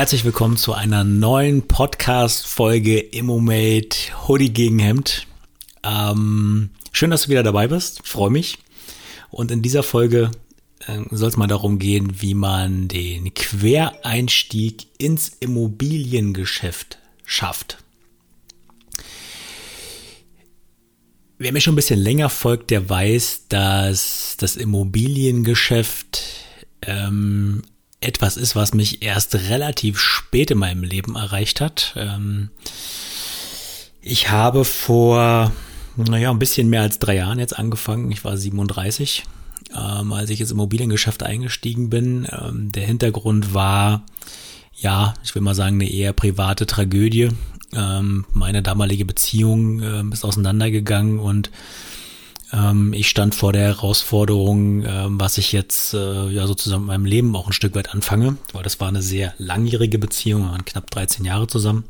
Herzlich willkommen zu einer neuen Podcast-Folge Immomate Hoodie-Gegenhemd. Schön, dass du wieder dabei bist. Ich freue mich. Und in dieser Folge soll es mal darum gehen, wie man den Quereinstieg ins Immobiliengeschäft schafft. Wer mir schon ein bisschen länger folgt, der weiß, dass das Immobiliengeschäft etwas ist, was mich erst relativ spät in meinem Leben erreicht hat. Ich habe vor ein bisschen mehr als 3 Jahren jetzt angefangen. Ich war 37, als ich ins Immobiliengeschäft eingestiegen bin. Der Hintergrund war, ich will mal sagen, eine eher private Tragödie. Meine damalige Beziehung ist auseinandergegangen und ich stand vor der Herausforderung, was ich jetzt sozusagen mit meinem Leben auch ein Stück weit anfange, weil das war eine sehr langjährige Beziehung, wir waren knapp 13 Jahre zusammen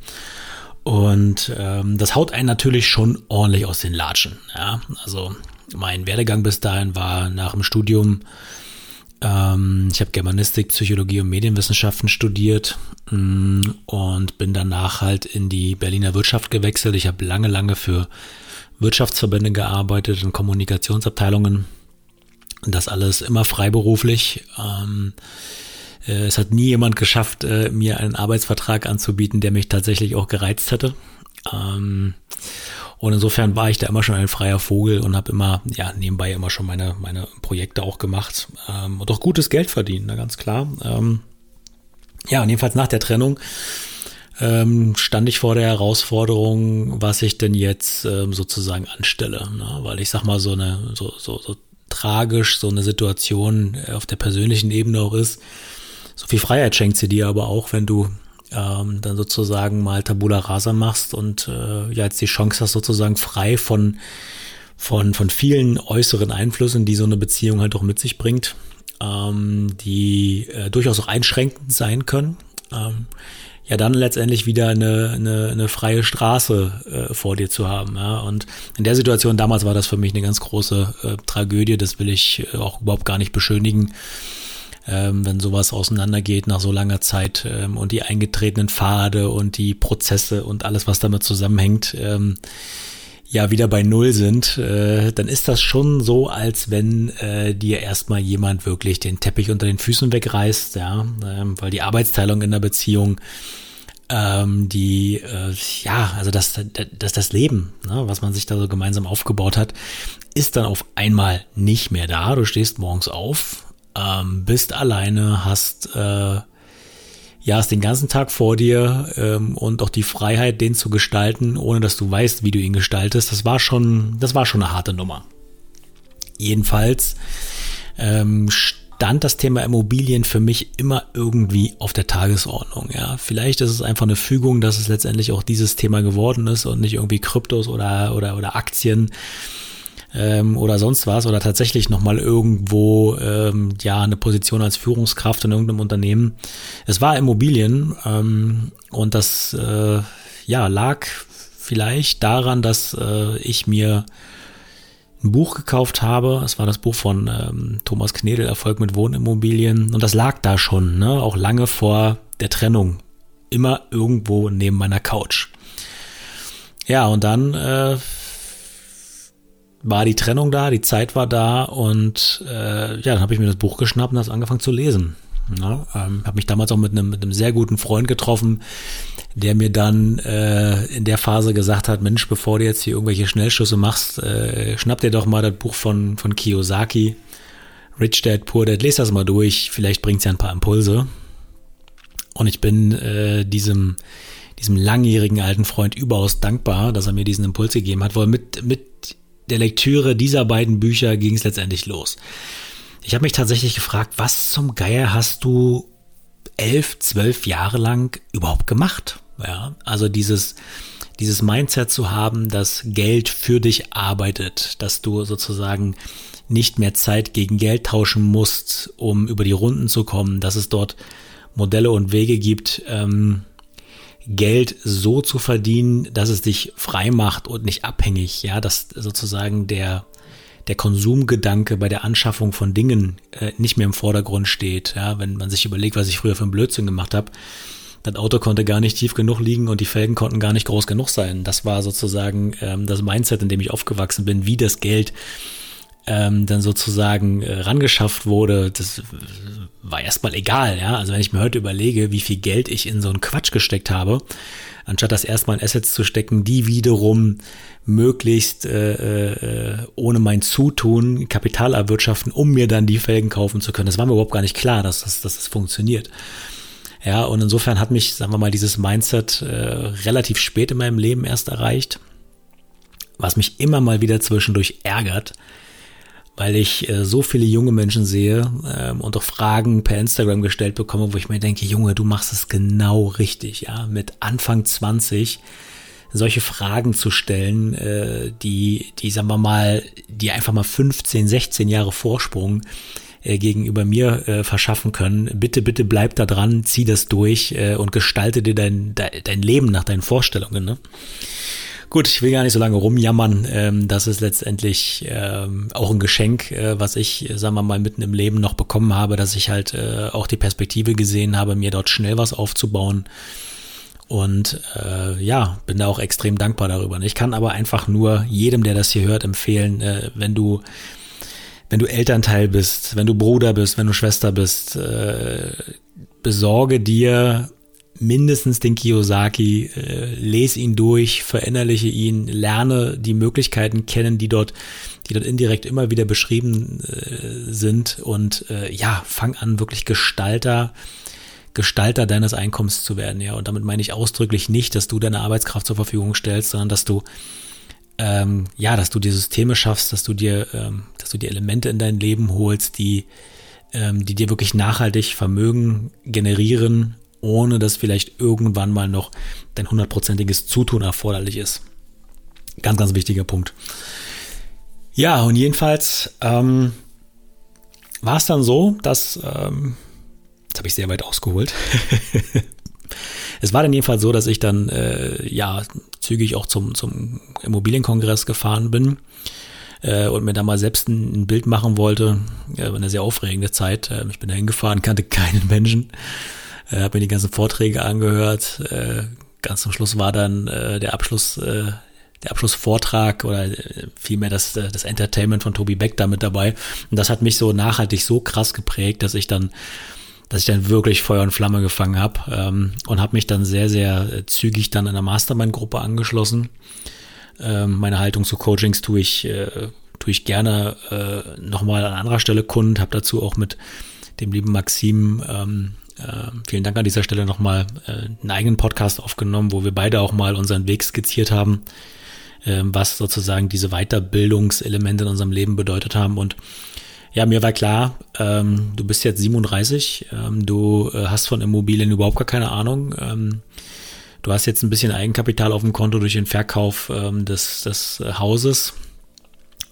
und das haut einen natürlich schon ordentlich aus den Latschen. Ja? Also mein Werdegang bis dahin war nach dem Studium, ich habe Germanistik, Psychologie und Medienwissenschaften studiert und bin danach halt in die Berliner Wirtschaft gewechselt. Ich habe lange für Wirtschaftsverbände gearbeitet, in Kommunikationsabteilungen, das alles immer freiberuflich. Es hat nie jemand geschafft, mir einen Arbeitsvertrag anzubieten, der mich tatsächlich auch gereizt hätte. Und insofern war ich da immer schon ein freier Vogel und habe immer, nebenbei immer schon meine Projekte auch gemacht und auch gutes Geld verdient, ganz klar. Und jedenfalls nach der Trennung stand ich vor der Herausforderung, was ich denn jetzt sozusagen anstelle, ne? Weil ich sag mal, so tragisch so eine Situation auf der persönlichen Ebene auch ist, so viel Freiheit schenkt sie dir aber auch, wenn du dann sozusagen mal Tabula Rasa machst und jetzt die Chance hast, sozusagen frei von vielen äußeren Einflüssen, die so eine Beziehung halt auch mit sich bringt, die durchaus auch einschränkend sein können, dann letztendlich wieder eine freie Straße vor dir zu haben. Ja? Und in der Situation damals war das für mich eine ganz große Tragödie, das will ich auch überhaupt gar nicht beschönigen, wenn sowas auseinandergeht nach so langer Zeit und die eingetretenen Pfade und die Prozesse und alles, was damit zusammenhängt, wieder bei Null sind, dann ist das schon so, als wenn dir erstmal jemand wirklich den Teppich unter den Füßen wegreißt, weil die Arbeitsteilung in der Beziehung, das Leben, ne, was man sich da so gemeinsam aufgebaut hat, ist dann auf einmal nicht mehr da. Du stehst morgens auf, bist alleine, hast hast den ganzen Tag vor dir und auch die Freiheit, den zu gestalten, ohne dass du weißt, wie du ihn gestaltest. Das war schon eine harte Nummer. Jedenfalls stand das Thema Immobilien für mich immer irgendwie auf der Tagesordnung. Ja, vielleicht ist es einfach eine Fügung, dass es letztendlich auch dieses Thema geworden ist und nicht irgendwie Kryptos oder Aktien oder sonst was oder tatsächlich nochmal irgendwo eine Position als Führungskraft in irgendeinem Unternehmen. Es war Immobilien und das lag vielleicht daran, dass ich mir ein Buch gekauft habe. Es war das Buch von Thomas Knedl, Erfolg mit Wohnimmobilien, und das lag da schon, ne? Auch lange vor der Trennung, immer irgendwo neben meiner Couch. Ja, und dann war die Trennung da, die Zeit war da und dann habe ich mir das Buch geschnappt und habe angefangen zu lesen. Ja, habe mich damals auch mit einem sehr guten Freund getroffen, der mir dann in der Phase gesagt hat, Mensch, bevor du jetzt hier irgendwelche Schnellschüsse machst, schnapp dir doch mal das Buch von Kiyosaki, Rich Dad, Poor Dad, lest das mal durch, vielleicht bringt's ja ein paar Impulse. Und ich bin diesem langjährigen alten Freund überaus dankbar, dass er mir diesen Impuls gegeben hat, weil mit der Lektüre dieser beiden Bücher ging es letztendlich los. Ich habe mich tatsächlich gefragt, was zum Geier hast du 11, 12 Jahre lang überhaupt gemacht? Ja, also dieses Mindset zu haben, dass Geld für dich arbeitet, dass du sozusagen nicht mehr Zeit gegen Geld tauschen musst, um über die Runden zu kommen, dass es dort Modelle und Wege gibt, Geld so zu verdienen, dass es dich frei macht und nicht abhängig, ja, dass sozusagen der Konsumgedanke bei der Anschaffung von Dingen nicht mehr im Vordergrund steht, ja, wenn man sich überlegt, was ich früher für einen Blödsinn gemacht habe, das Auto konnte gar nicht tief genug liegen und die Felgen konnten gar nicht groß genug sein. Das war sozusagen das Mindset, in dem ich aufgewachsen bin, wie das Geld dann sozusagen rangeschafft wurde. Das war erstmal egal, ja. Also wenn ich mir heute überlege, wie viel Geld ich in so einen Quatsch gesteckt habe, anstatt das erstmal in Assets zu stecken, die wiederum möglichst ohne mein Zutun Kapital erwirtschaften, um mir dann die Felgen kaufen zu können. Das war mir überhaupt gar nicht klar, dass das funktioniert. Ja, und insofern hat mich, sagen wir mal, dieses Mindset relativ spät in meinem Leben erst erreicht, was mich immer mal wieder zwischendurch ärgert, weil ich so viele junge Menschen sehe und auch Fragen per Instagram gestellt bekomme, wo ich mir denke, Junge, du machst es genau richtig, ja, mit Anfang 20 solche Fragen zu stellen, die sagen wir mal, die einfach mal 15, 16 Jahre Vorsprung gegenüber mir verschaffen können. Bitte, bitte bleib da dran, zieh das durch und gestalte dir dein Leben nach deinen Vorstellungen, ne? Gut, ich will gar nicht so lange rumjammern. Das ist letztendlich auch ein Geschenk, was ich, sagen wir mal, mitten im Leben noch bekommen habe, dass ich halt auch die Perspektive gesehen habe, mir dort schnell was aufzubauen. Und ja, bin da auch extrem dankbar darüber. Ich kann aber einfach nur jedem, der das hier hört, empfehlen, wenn du Elternteil bist, wenn du Bruder bist, wenn du Schwester bist, besorge dir mindestens den Kiyosaki, lese ihn durch, verinnerliche ihn, lerne die Möglichkeiten kennen, die dort indirekt immer wieder beschrieben sind und ja, fang an, wirklich Gestalter deines Einkommens zu werden, ja, und damit meine ich ausdrücklich nicht, dass du deine Arbeitskraft zur Verfügung stellst, sondern dass du dir Systeme schaffst, dass du dir Elemente in dein Leben holst, die dir wirklich nachhaltig Vermögen generieren, ohne dass vielleicht irgendwann mal noch dein 100%iges Zutun erforderlich ist. Ganz, ganz wichtiger Punkt. Ja, und jedenfalls war es dann so, dass, jetzt habe ich sehr weit ausgeholt, es war dann jedenfalls so, dass ich dann ja zügig auch zum Immobilienkongress gefahren bin und mir da mal selbst ein Bild machen wollte. Ja, war eine sehr aufregende Zeit. Ich bin da hingefahren, kannte keinen Menschen. Habe mir die ganzen Vorträge angehört. Ganz zum Schluss war dann der Abschlussvortrag oder vielmehr das Entertainment von Tobi Beck da mit dabei. Und das hat mich so nachhaltig so krass geprägt, dass ich dann wirklich Feuer und Flamme gefangen habe und habe mich dann sehr, sehr zügig dann in der Mastermind-Gruppe angeschlossen. Meine Haltung zu Coachings tue ich gerne nochmal an anderer Stelle kund. Habe dazu auch mit dem lieben Maxim vielen Dank an dieser Stelle nochmal einen eigenen Podcast aufgenommen, wo wir beide auch mal unseren Weg skizziert haben, was sozusagen diese Weiterbildungselemente in unserem Leben bedeutet haben. Und ja, mir war klar, du bist jetzt 37, du hast von Immobilien überhaupt gar keine Ahnung, du hast jetzt ein bisschen Eigenkapital auf dem Konto durch den Verkauf des Hauses.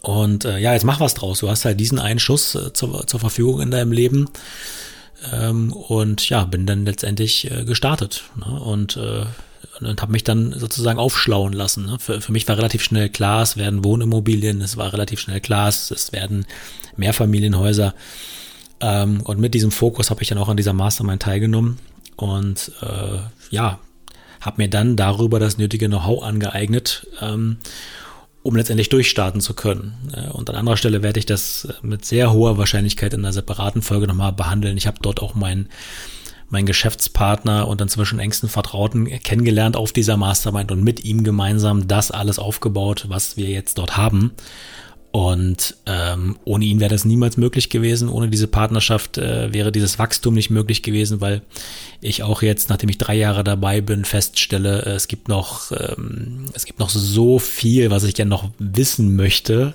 Und ja, jetzt mach was draus. Du hast halt diesen einen Schuss zur Verfügung in deinem Leben. Und ja, bin dann letztendlich gestartet, ne? Und habe mich dann sozusagen aufschlauen lassen, ne? Für mich war relativ schnell klar, es werden Wohnimmobilien, es war relativ schnell klar, es werden Mehrfamilienhäuser. Und mit diesem Fokus habe ich dann auch an dieser Mastermind teilgenommen und ja, habe mir dann darüber das nötige Know-how angeeignet, um letztendlich durchstarten zu können. Und an anderer Stelle werde ich das mit sehr hoher Wahrscheinlichkeit in einer separaten Folge nochmal behandeln. Ich habe dort auch meinen Geschäftspartner und inzwischen engsten Vertrauten kennengelernt auf dieser Mastermind und mit ihm gemeinsam das alles aufgebaut, was wir jetzt dort haben. Und ohne ihn wäre das niemals möglich gewesen. Ohne diese Partnerschaft wäre dieses Wachstum nicht möglich gewesen, weil ich auch jetzt, nachdem ich 3 Jahre dabei bin, feststelle, es gibt noch so viel, was ich gerne noch wissen möchte.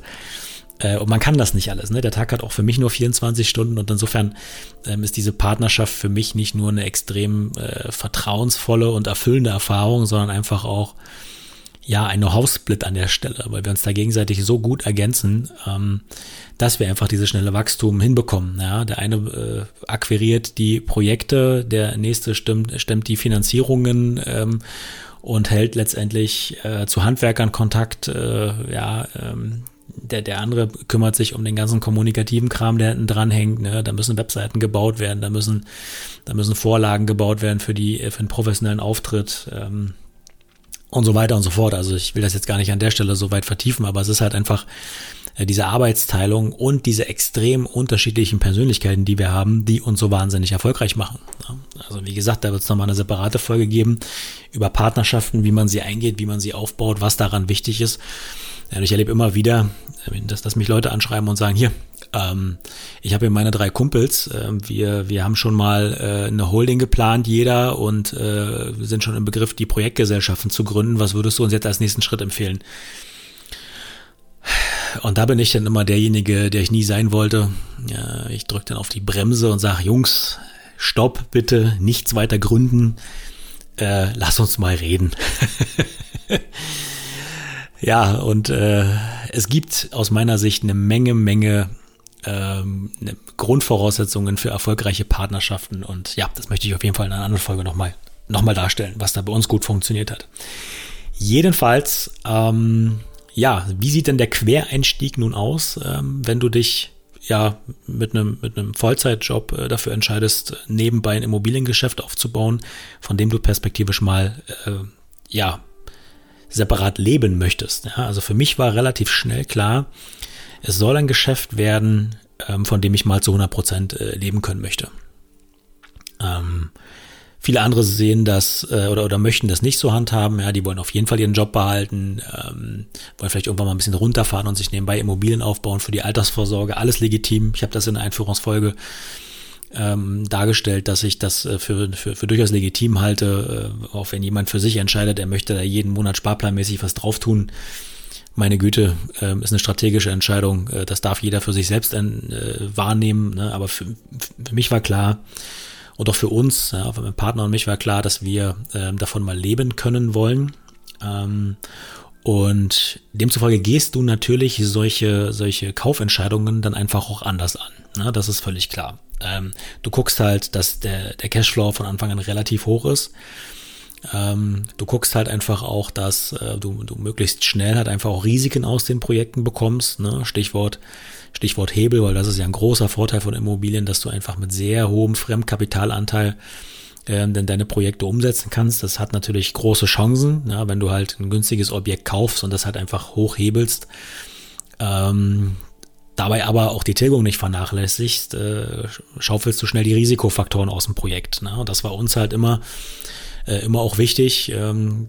Und man kann das nicht alles, ne? Der Tag hat auch für mich nur 24 Stunden und insofern ist diese Partnerschaft für mich nicht nur eine extrem vertrauensvolle und erfüllende Erfahrung, sondern einfach auch ja, ein Know-how-Split an der Stelle, weil wir uns da gegenseitig so gut ergänzen, dass wir einfach dieses schnelle Wachstum hinbekommen. Ja, der eine akquiriert die Projekte, der nächste stemmt die Finanzierungen und hält letztendlich zu Handwerkern Kontakt. Ja, der andere kümmert sich um den ganzen kommunikativen Kram, der hinten dran hängt, ne? Da müssen Webseiten gebaut werden, da müssen Vorlagen gebaut werden für den professionellen Auftritt, und so weiter und so fort. Also ich will das jetzt gar nicht an der Stelle so weit vertiefen, aber es ist halt einfach diese Arbeitsteilung und diese extrem unterschiedlichen Persönlichkeiten, die wir haben, die uns so wahnsinnig erfolgreich machen. Also wie gesagt, da wird es nochmal eine separate Folge geben über Partnerschaften, wie man sie eingeht, wie man sie aufbaut, was daran wichtig ist. Ich erlebe immer wieder, dass mich Leute anschreiben und sagen, hier, ich habe hier meine 3 Kumpels, wir haben schon mal eine Holding geplant, jeder, und sind schon im Begriff, die Projektgesellschaften zu gründen. Was würdest du uns jetzt als nächsten Schritt empfehlen? Und da bin ich dann immer derjenige, der ich nie sein wollte. Ich drücke dann auf die Bremse und sage, Jungs, stopp bitte, nichts weiter gründen, lass uns mal reden. Ja, und es gibt aus meiner Sicht eine Menge Grundvoraussetzungen für erfolgreiche Partnerschaften. Und ja, das möchte ich auf jeden Fall in einer anderen Folge nochmal darstellen, was da bei uns gut funktioniert hat. Jedenfalls, ja, wie sieht denn der Quereinstieg nun aus, wenn du dich ja mit einem Vollzeitjob dafür entscheidest, nebenbei ein Immobiliengeschäft aufzubauen, von dem du perspektivisch mal, ja, separat leben möchtest. Ja, also für mich war relativ schnell klar, es soll ein Geschäft werden, von dem ich mal zu 100% leben können möchte. Viele andere sehen das oder möchten das nicht so handhaben. Ja, die wollen auf jeden Fall ihren Job behalten, wollen vielleicht irgendwann mal ein bisschen runterfahren und sich nebenbei Immobilien aufbauen für die Altersvorsorge. Alles legitim. Ich habe das in der Einführungsfolge dargestellt, dass ich das für durchaus legitim halte, auch wenn jemand für sich entscheidet, er möchte da jeden Monat sparplanmäßig was drauf tun. Meine Güte, ist eine strategische Entscheidung, das darf jeder für sich selbst wahrnehmen, ne? Aber für mich war klar und auch für uns, ja, für meinen Partner und mich war klar, dass wir davon mal leben können wollen. Und demzufolge gehst du natürlich solche Kaufentscheidungen dann einfach auch anders an. Ne? Das ist völlig klar. Du guckst halt, dass der Cashflow von Anfang an relativ hoch ist. Du guckst halt einfach auch, dass du möglichst schnell halt einfach auch Risiken aus den Projekten bekommst. Ne? Stichwort Hebel, weil das ist ja ein großer Vorteil von Immobilien, dass du einfach mit sehr hohem Fremdkapitalanteil denn deine Projekte umsetzen kannst. Das hat natürlich große Chancen, ja, wenn du halt ein günstiges Objekt kaufst und das halt einfach hochhebelst, dabei aber auch die Tilgung nicht vernachlässigst, schaufelst du schnell die Risikofaktoren aus dem Projekt. Ne? Und das war uns halt immer auch wichtig,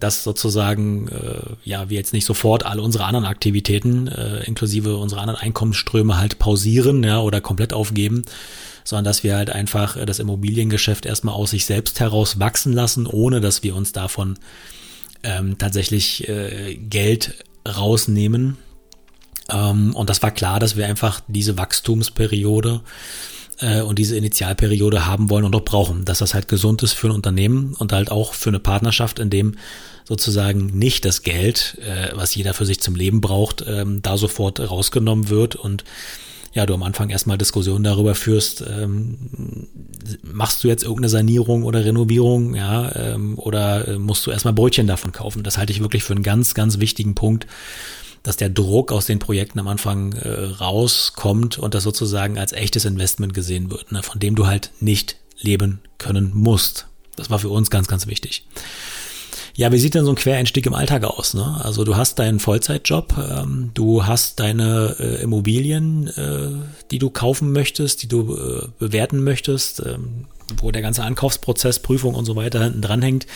dass sozusagen ja wir jetzt nicht sofort alle unsere anderen Aktivitäten inklusive unserer anderen Einkommensströme halt pausieren, ja, oder komplett aufgeben, sondern dass wir halt einfach das Immobiliengeschäft erstmal aus sich selbst heraus wachsen lassen, ohne dass wir uns davon tatsächlich Geld rausnehmen. Und das war klar, dass wir einfach diese Wachstumsperiode und diese Initialperiode haben wollen und auch brauchen, dass das halt gesund ist für ein Unternehmen und halt auch für eine Partnerschaft, in dem sozusagen nicht das Geld, was jeder für sich zum Leben braucht, da sofort rausgenommen wird und ja, du am Anfang erstmal Diskussionen darüber führst, machst du jetzt irgendeine Sanierung oder Renovierung, ja, oder musst du erstmal Brötchen davon kaufen? Das halte ich wirklich für einen ganz, ganz wichtigen Punkt, dass der Druck aus den Projekten am Anfang rauskommt und das sozusagen als echtes Investment gesehen wird, ne, von dem du halt nicht leben können musst. Das war für uns ganz, ganz wichtig. Ja, wie sieht denn so ein Quereinstieg im Alltag aus? Ne? Also du hast deinen Vollzeitjob, du hast deine Immobilien, die du kaufen möchtest, die du bewerten möchtest, wo der ganze Ankaufsprozess, Prüfung und so weiter hinten dranhängt,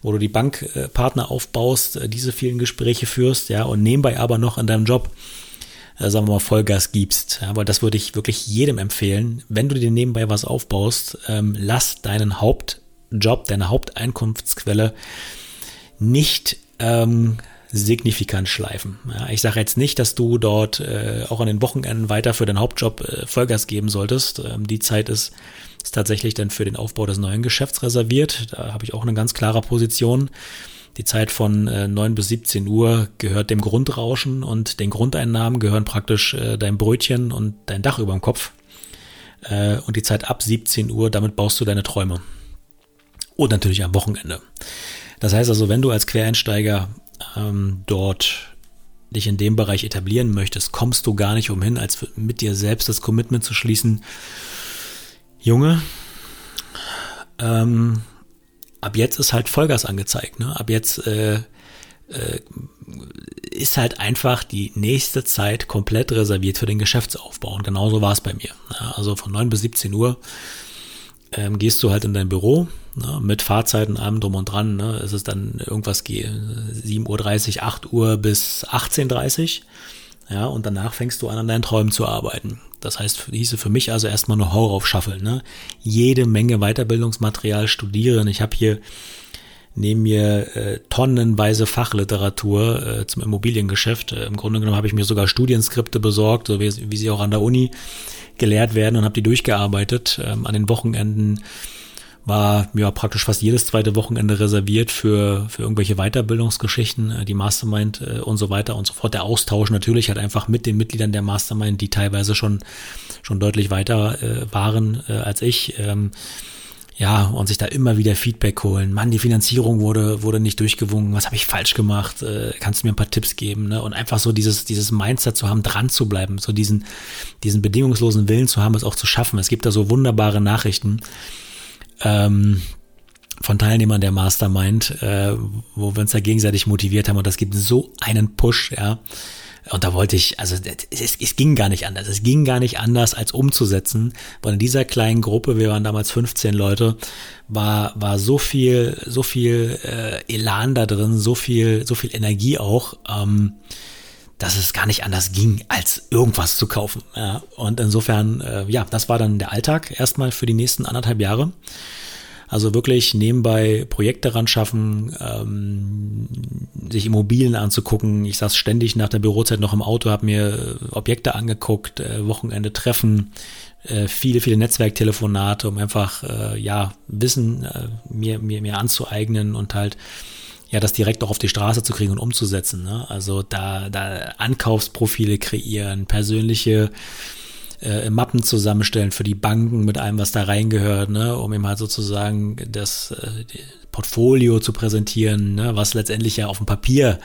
wo du die Bankpartner aufbaust, diese vielen Gespräche führst, ja, und nebenbei aber noch an deinem Job, sagen wir mal, Vollgas gibst. Ja, weil das würde ich wirklich jedem empfehlen. Wenn du dir nebenbei was aufbaust, lass deinen Hauptjob, deine Haupteinkunftsquelle nicht signifikant schleifen. Ja, ich sage jetzt nicht, dass du dort auch an den Wochenenden weiter für deinen Hauptjob Vollgas geben solltest. Die Zeit ist tatsächlich dann für den Aufbau des neuen Geschäfts reserviert. Da habe ich auch eine ganz klare Position. Die Zeit von 9 bis 17 Uhr gehört dem Grundrauschen und den Grundeinnahmen gehören praktisch dein Brötchen und dein Dach über dem Kopf. Und die Zeit ab 17 Uhr, damit baust du deine Träume. Und natürlich am Wochenende. Das heißt also, wenn du als Quereinsteiger dort dich in dem Bereich etablieren möchtest, kommst du gar nicht umhin, als mit dir selbst das Commitment zu schließen. Junge, ab jetzt ist halt Vollgas angezeigt, ne? Ab jetzt ist halt einfach die nächste Zeit komplett reserviert für den Geschäftsaufbau. Und genauso war es bei mir. Also von 9 bis 17 Uhr gehst du halt in dein Büro, ne, mit Fahrzeiten, allem drum und dran. Ne, es ist dann irgendwas 7.30 Uhr, 8 Uhr bis 18.30 Uhr. Ja, und danach fängst du an deinen Träumen zu arbeiten. Das heißt, hieße für mich also erstmal nur Hau rauf schaffeln, ne? Jede Menge Weiterbildungsmaterial studieren. Ich habe hier neben mir tonnenweise Fachliteratur zum Immobiliengeschäft. Im Grunde genommen habe ich mir sogar Studienskripte besorgt, so wie sie auch an der Uni gelehrt werden, und habe die durchgearbeitet. An den Wochenenden war ja praktisch fast jedes zweite Wochenende reserviert für irgendwelche Weiterbildungsgeschichten, die Mastermind und so weiter und so fort. Der Austausch natürlich halt einfach mit den Mitgliedern der Mastermind, die teilweise schon deutlich weiter waren als ich. Ja, und sich da immer wieder Feedback holen. Mann, die Finanzierung wurde nicht durchgewunken. Was habe ich falsch gemacht? Kannst du mir ein paar Tipps geben? Ne? Und einfach so dieses Mindset zu haben, dran zu bleiben, so diesen bedingungslosen Willen zu haben, es auch zu schaffen. Es gibt da so wunderbare Nachrichten von Teilnehmern der Mastermind, wo wir uns da gegenseitig motiviert haben. Und das gibt so einen Push, ja. Und da wollte ich, also es ging gar nicht anders. Es ging gar nicht anders, als umzusetzen. Weil in dieser kleinen Gruppe, wir waren damals 15 Leute, war so viel Elan da drin, so viel Energie auch, dass es gar nicht anders ging, als irgendwas zu kaufen. Ja. Und insofern, das war dann der Alltag erstmal für die nächsten 1,5 Jahre. Also wirklich nebenbei Projekte ran schaffen, sich Immobilien anzugucken. Ich saß ständig nach der Bürozeit noch im Auto, habe mir Objekte angeguckt, Wochenende Treffen, viele, viele Netzwerktelefonate, um einfach Wissen mir anzueignen und halt ja das direkt auch auf die Straße zu kriegen und umzusetzen. Ne? Also da Ankaufsprofile kreieren, persönliche Mappen zusammenstellen für die Banken mit allem, was da reingehört, ne, um eben halt sozusagen das Portfolio zu präsentieren, ne, was letztendlich ja auf dem Papier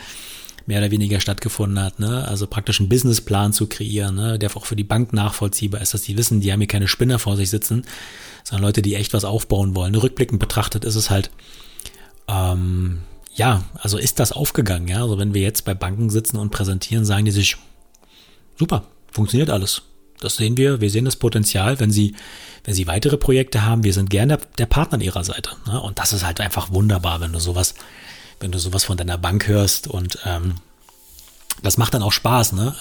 mehr oder weniger stattgefunden hat, ne, also praktisch einen Businessplan zu kreieren, ne, der auch für die Bank nachvollziehbar ist, dass die wissen, die haben hier keine Spinner vor sich sitzen, sondern Leute, die echt was aufbauen wollen. Ne, rückblickend betrachtet ist es halt, also ist das aufgegangen, ja, also wenn wir jetzt bei Banken sitzen und präsentieren, sagen die sich, super, funktioniert alles. Das sehen wir. Wir sehen das Potenzial, wenn sie weitere Projekte haben. Wir sind gerne der Partner an ihrer Seite. Ne? Und das ist halt einfach wunderbar, wenn du sowas von deiner Bank hörst. Und das macht dann auch Spaß. Ne?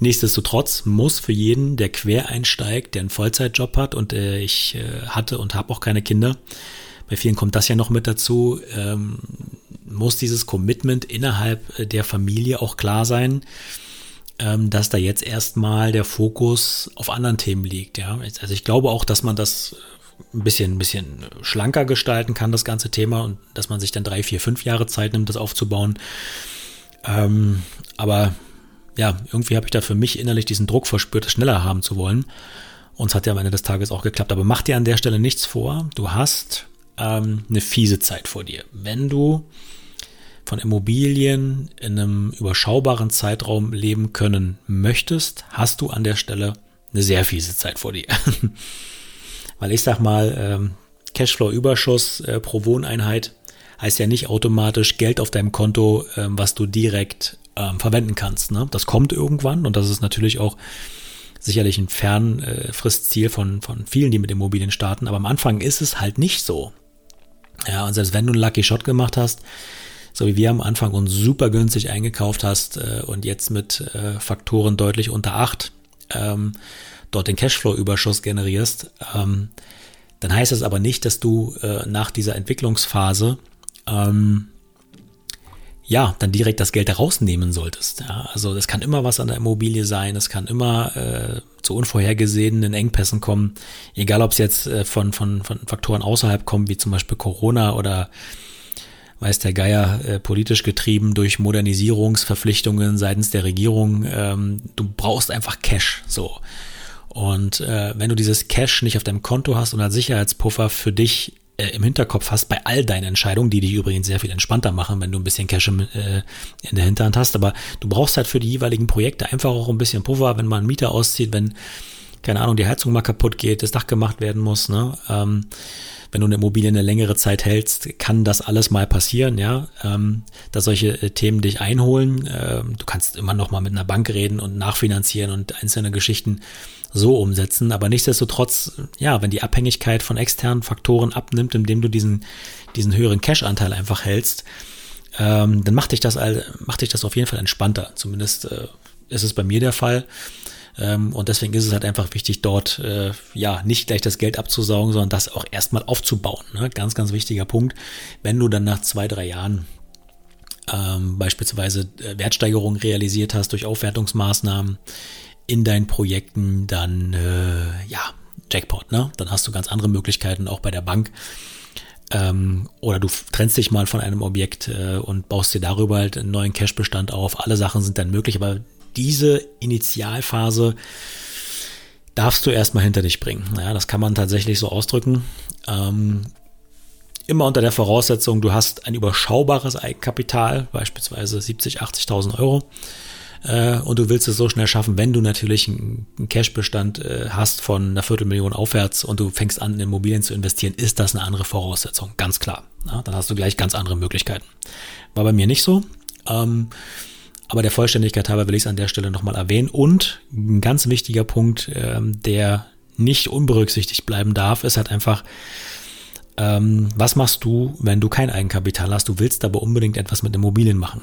Nichtsdestotrotz muss für jeden, der quer einsteigt, der einen Vollzeitjob hat, und ich hatte und habe auch keine Kinder, bei vielen kommt das ja noch mit dazu, muss dieses Commitment innerhalb der Familie auch klar sein, dass da jetzt erstmal der Fokus auf anderen Themen liegt. Ja, also ich glaube auch, dass man das ein bisschen schlanker gestalten kann, das ganze Thema, und dass man sich dann 3, 4, 5 Jahre Zeit nimmt, das aufzubauen. Aber ja, irgendwie habe ich da für mich innerlich diesen Druck verspürt, das schneller haben zu wollen. Und es hat ja am Ende des Tages auch geklappt. Aber mach dir an der Stelle nichts vor. Du hast eine fiese Zeit vor dir. Wenn du von Immobilien in einem überschaubaren Zeitraum leben können möchtest, hast du an der Stelle eine sehr fiese Zeit vor dir. Weil ich sag mal, Cashflow-Überschuss pro Wohneinheit heißt ja nicht automatisch Geld auf deinem Konto, was du direkt verwenden kannst. Ne? Das kommt irgendwann, und das ist natürlich auch sicherlich ein Fernfristziel von vielen, die mit Immobilien starten. Aber am Anfang ist es halt nicht so. Ja, und selbst wenn du einen Lucky Shot gemacht hast, so wie wir am Anfang uns super günstig eingekauft hast und jetzt mit Faktoren deutlich unter 8 dort den Cashflow-Überschuss generierst, dann heißt das aber nicht, dass du nach dieser Entwicklungsphase dann direkt das Geld rausnehmen solltest. Ja? Also es kann immer was an der Immobilie sein, es kann immer zu unvorhergesehenen Engpässen kommen, egal ob es jetzt von Faktoren außerhalb kommen, wie zum Beispiel Corona oder weiß der Geier, politisch getrieben durch Modernisierungsverpflichtungen seitens der Regierung. Du brauchst einfach Cash, so. Und wenn du dieses Cash nicht auf deinem Konto hast und als Sicherheitspuffer für dich im Hinterkopf hast bei all deinen Entscheidungen, die dich übrigens sehr viel entspannter machen, wenn du ein bisschen Cash in der Hinterhand hast. Aber du brauchst halt für die jeweiligen Projekte einfach auch ein bisschen Puffer, wenn mal ein Mieter auszieht, wenn, keine Ahnung, die Heizung mal kaputt geht, das Dach gemacht werden muss, ne? Wenn du eine Immobilie eine längere Zeit hältst, kann das alles mal passieren, ja, dass solche Themen dich einholen. Du kannst immer noch mal mit einer Bank reden und nachfinanzieren und einzelne Geschichten so umsetzen, aber nichtsdestotrotz, ja, wenn die Abhängigkeit von externen Faktoren abnimmt, indem du diesen höheren Cash-Anteil einfach hältst, dann macht dich das auf jeden Fall entspannter. Zumindest ist es bei mir der Fall. Und deswegen ist es halt einfach wichtig, dort ja nicht gleich das Geld abzusaugen, sondern das auch erstmal aufzubauen. Ne? Ganz, ganz wichtiger Punkt. Wenn du dann nach 2-3 Jahren beispielsweise Wertsteigerungen realisiert hast durch Aufwertungsmaßnahmen in deinen Projekten, dann ja, Jackpot. Ne? Dann hast du ganz andere Möglichkeiten, auch bei der Bank. Oder du trennst dich mal von einem Objekt und baust dir darüber halt einen neuen Cashbestand auf. Alle Sachen sind dann möglich, aber diese Initialphase darfst du erstmal hinter dich bringen. Ja, das kann man tatsächlich so ausdrücken. Immer unter der Voraussetzung, du hast ein überschaubares Eigenkapital, beispielsweise 70.000, 80.000 Euro. Und du willst es so schnell schaffen, wenn du natürlich einen Cashbestand hast von 250.000 aufwärts und du fängst an, in Immobilien zu investieren, ist das eine andere Voraussetzung, ganz klar. Ja, dann hast du gleich ganz andere Möglichkeiten. War bei mir nicht so. Aber der Vollständigkeit halber will ich es an der Stelle nochmal erwähnen. Und ein ganz wichtiger Punkt, der nicht unberücksichtigt bleiben darf, ist halt einfach, was machst du, wenn du kein Eigenkapital hast? Du willst aber unbedingt etwas mit Immobilien machen.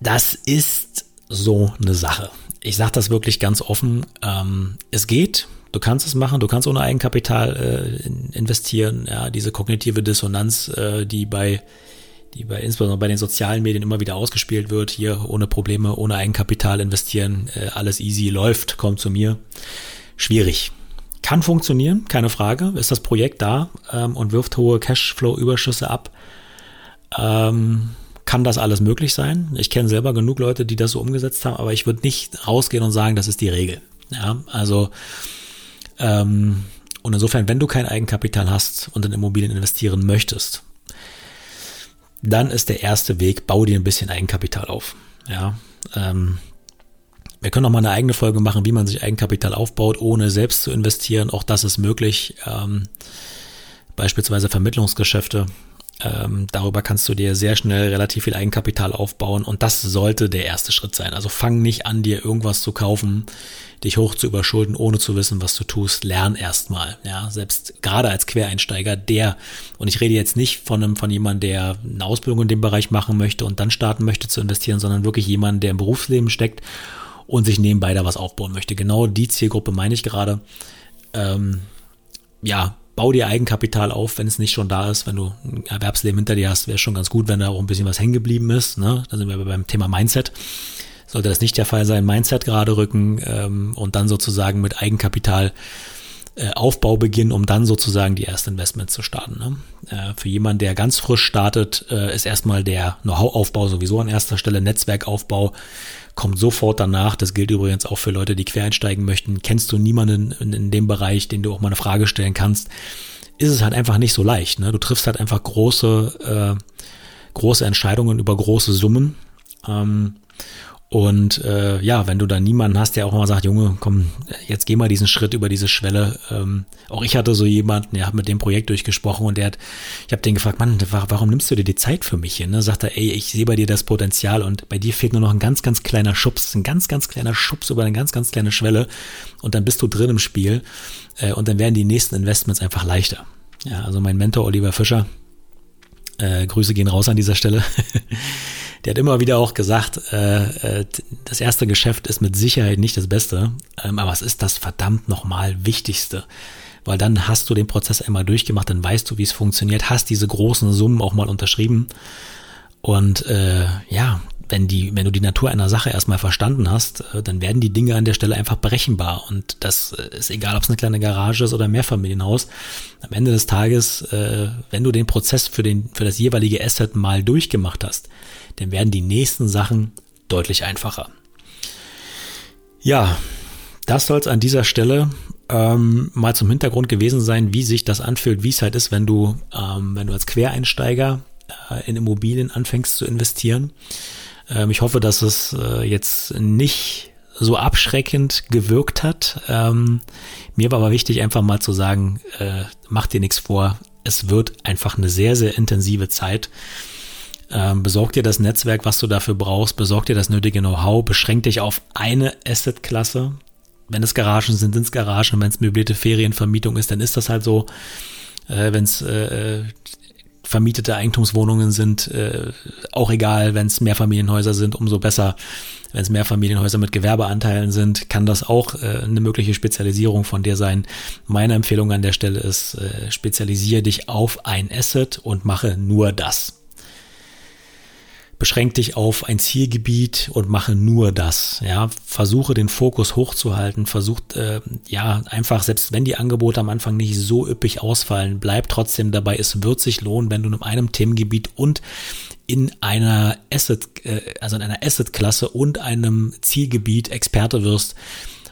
Das ist so eine Sache. Ich sage das wirklich ganz offen. Es geht. Du kannst es machen, du kannst ohne Eigenkapital investieren. Ja, diese kognitive Dissonanz, die bei insbesondere bei den sozialen Medien immer wieder ausgespielt wird, hier ohne Probleme, ohne Eigenkapital investieren, alles easy, läuft, kommt zu mir. Schwierig. Kann funktionieren, keine Frage. Ist das Projekt da und wirft hohe Cashflow-Überschüsse ab, kann das alles möglich sein. Ich kenne selber genug Leute, die das so umgesetzt haben, aber ich würde nicht rausgehen und sagen, das ist die Regel. Ja, also und insofern, wenn du kein Eigenkapital hast und in Immobilien investieren möchtest, dann ist der erste Weg, bau dir ein bisschen Eigenkapital auf. Ja, wir können noch mal eine eigene Folge machen, wie man sich Eigenkapital aufbaut, ohne selbst zu investieren. Auch das ist möglich. Beispielsweise Vermittlungsgeschäfte. Darüber kannst du dir sehr schnell relativ viel Eigenkapital aufbauen und das sollte der erste Schritt sein. Also fang nicht an, dir irgendwas zu kaufen, dich hoch zu überschulden, ohne zu wissen, was du tust. Lern erstmal. Ja, selbst gerade als Quereinsteiger, und ich rede jetzt nicht von jemandem, der eine Ausbildung in dem Bereich machen möchte und dann starten möchte zu investieren, sondern wirklich jemand, der im Berufsleben steckt und sich nebenbei da was aufbauen möchte. Genau die Zielgruppe meine ich gerade. Ja, bau dir Eigenkapital auf, wenn es nicht schon da ist. Wenn du ein Erwerbsleben hinter dir hast, wäre es schon ganz gut, wenn da auch ein bisschen was hängen geblieben ist. Ne? Da sind wir beim Thema Mindset. Sollte das nicht der Fall sein, Mindset gerade rücken und dann sozusagen mit Eigenkapital Aufbau beginnen, um dann sozusagen die ersten Investments zu starten. Ne? Für jemanden, der ganz frisch startet, ist erstmal der Know-how-Aufbau sowieso an erster Stelle. Netzwerkaufbau kommt sofort danach. Das gilt übrigens auch für Leute, die quer einsteigen möchten. Kennst du niemanden in dem Bereich, den du auch mal eine Frage stellen kannst, ist es halt einfach nicht so leicht. Ne? Du triffst halt einfach große Entscheidungen über große Summen. Und wenn du da niemanden hast, der auch mal sagt, Junge, komm, jetzt geh mal diesen Schritt über diese Schwelle. Auch ich hatte so jemanden, der hat mit dem Projekt durchgesprochen und ich habe den gefragt, Mann, warum nimmst du dir die Zeit für mich hier? Ne? Sagt er, ey, ich sehe bei dir das Potenzial und bei dir fehlt nur noch ein ganz, ganz kleiner Schubs, über eine ganz, ganz kleine Schwelle und dann bist du drin im Spiel und dann werden die nächsten Investments einfach leichter. Ja, also mein Mentor Oliver Fischer, Grüße gehen raus an dieser Stelle. Der hat immer wieder auch gesagt, das erste Geschäft ist mit Sicherheit nicht das Beste, aber es ist das verdammt nochmal Wichtigste, weil dann hast du den Prozess einmal durchgemacht, dann weißt du, wie es funktioniert, hast diese großen Summen auch mal unterschrieben und wenn du die Natur einer Sache erstmal verstanden hast, dann werden die Dinge an der Stelle einfach berechenbar und das ist egal, ob es eine kleine Garage ist oder ein Mehrfamilienhaus. Am Ende des Tages, wenn du den Prozess für das jeweilige Asset mal durchgemacht hast, dann werden die nächsten Sachen deutlich einfacher. Ja, das soll es an dieser Stelle mal zum Hintergrund gewesen sein, wie sich das anfühlt, wie es halt ist, wenn du, als Quereinsteiger in Immobilien anfängst zu investieren. Ich hoffe, dass es jetzt nicht so abschreckend gewirkt hat. Mir war aber wichtig, einfach mal zu sagen, mach dir nichts vor. Es wird einfach eine sehr, sehr intensive Zeit. Besorg dir das Netzwerk, was du dafür brauchst. Besorg dir das nötige Know-how. Beschränk dich auf eine Assetklasse. Wenn es Garagen sind, sind es Garagen. Wenn es möblierte Ferienvermietung ist, dann ist das halt so. Wenn es vermietete Eigentumswohnungen sind, auch egal. Wenn es Mehrfamilienhäuser sind, umso besser. Wenn es Mehrfamilienhäuser mit Gewerbeanteilen sind, kann das auch eine mögliche Spezialisierung von dir sein. Meine Empfehlung an der Stelle ist, spezialisiere dich auf ein Asset und mache nur das. Beschränk dich auf ein Zielgebiet und mache nur das. Ja, versuche den Fokus hochzuhalten. Versucht einfach, selbst wenn die Angebote am Anfang nicht so üppig ausfallen, bleib trotzdem dabei. Es wird sich lohnen, wenn du in einem Themengebiet und in einer Assetklasse und einem Zielgebiet Experte wirst,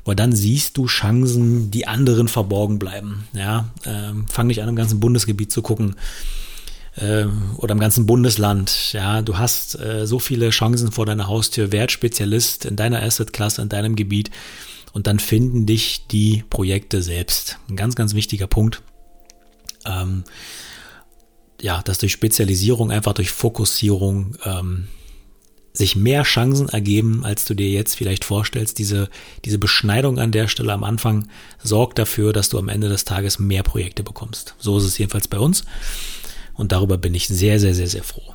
weil dann siehst du Chancen, die anderen verborgen bleiben. Ja, fang nicht an, im ganzen Bundesgebiet zu gucken. Oder im ganzen Bundesland, ja, du hast so viele Chancen vor deiner Haustür, werd Spezialist in deiner Assetklasse, in deinem Gebiet und dann finden dich die Projekte selbst. Ein ganz, ganz wichtiger Punkt, dass durch Spezialisierung, einfach durch Fokussierung sich mehr Chancen ergeben, als du dir jetzt vielleicht vorstellst. Diese Beschneidung an der Stelle am Anfang sorgt dafür, dass du am Ende des Tages mehr Projekte bekommst. So ist es jedenfalls bei uns. Und darüber bin ich sehr, sehr, sehr, sehr froh.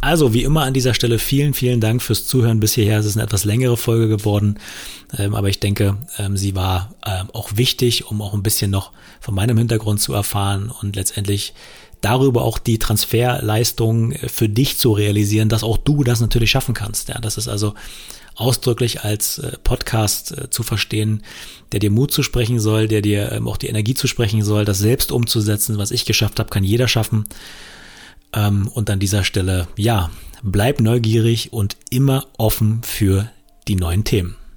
Also wie immer an dieser Stelle vielen, vielen Dank fürs Zuhören bis hierher. Es ist eine etwas längere Folge geworden, aber ich denke, sie war auch wichtig, um auch ein bisschen noch von meinem Hintergrund zu erfahren und letztendlich darüber auch die Transferleistung für dich zu realisieren, dass auch du das natürlich schaffen kannst. Ja, das ist also ausdrücklich als Podcast zu verstehen, der dir Mut zu sprechen soll, der dir auch die Energie zu sprechen soll, das selbst umzusetzen. Was ich geschafft habe, kann jeder schaffen. Und an dieser Stelle, bleib neugierig und immer offen für die neuen Themen.